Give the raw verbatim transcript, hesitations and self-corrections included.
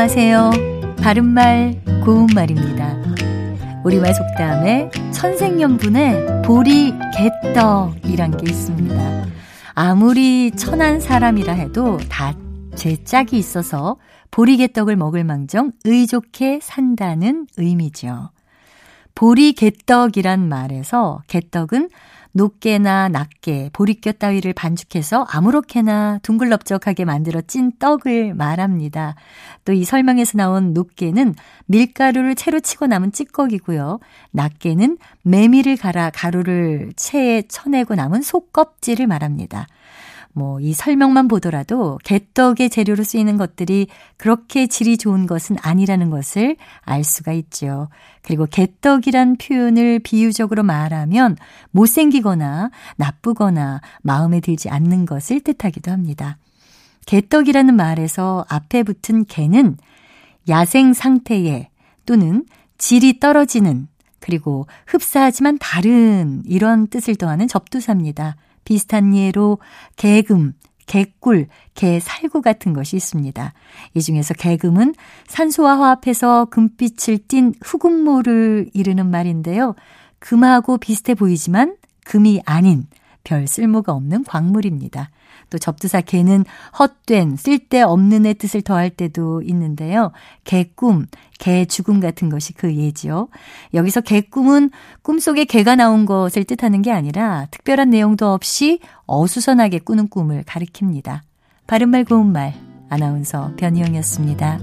안녕하세요. 바른말 고운말입니다. 우리말 속담에 천생연분에 보리 개떡이란 게 있습니다. 아무리 천한 사람이라 해도 다 제 짝이 있어서 보리 개떡을 먹을 망정 의 좋게 산다는 의미죠. 보리 개떡이란 말에서 개떡은 높게나 낮게 보리뼈 따위를 반죽해서 아무렇게나 둥글럽적하게 만들어 찐 떡을 말합니다. 또 이 설명에서 나온 높게는 밀가루를 채로 치고 남은 찌꺼기고요. 낮게는 메밀을 갈아 가루를 채에 쳐내고 남은 속껍질을 말합니다. 뭐 이 설명만 보더라도 개떡의 재료로 쓰이는 것들이 그렇게 질이 좋은 것은 아니라는 것을 알 수가 있죠. 그리고 개떡이란 표현을 비유적으로 말하면 못생기거나 나쁘거나 마음에 들지 않는 것을 뜻하기도 합니다. 개떡이라는 말에서 앞에 붙은 개는 야생 상태에 또는 질이 떨어지는 그리고 흡사하지만 다른 이런 뜻을 더하는 접두사입니다. 비슷한 예로 개금, 개꿀, 개살구 같은 것이 있습니다. 이 중에서 개금은 산소와 화합해서 금빛을 띤 흑음모를 이르는 말인데요. 금하고 비슷해 보이지만 금이 아닌 별 쓸모가 없는 광물입니다. 또 접두사 개는 헛된, 쓸데없는의 뜻을 더할 때도 있는데요. 개꿈, 개죽음 같은 것이 그 예지요. 여기서 개꿈은 꿈속에 개가 나온 것을 뜻하는 게 아니라 특별한 내용도 없이 어수선하게 꾸는 꿈을 가리킵니다. 바른말 고운말, 아나운서 변희영이었습니다.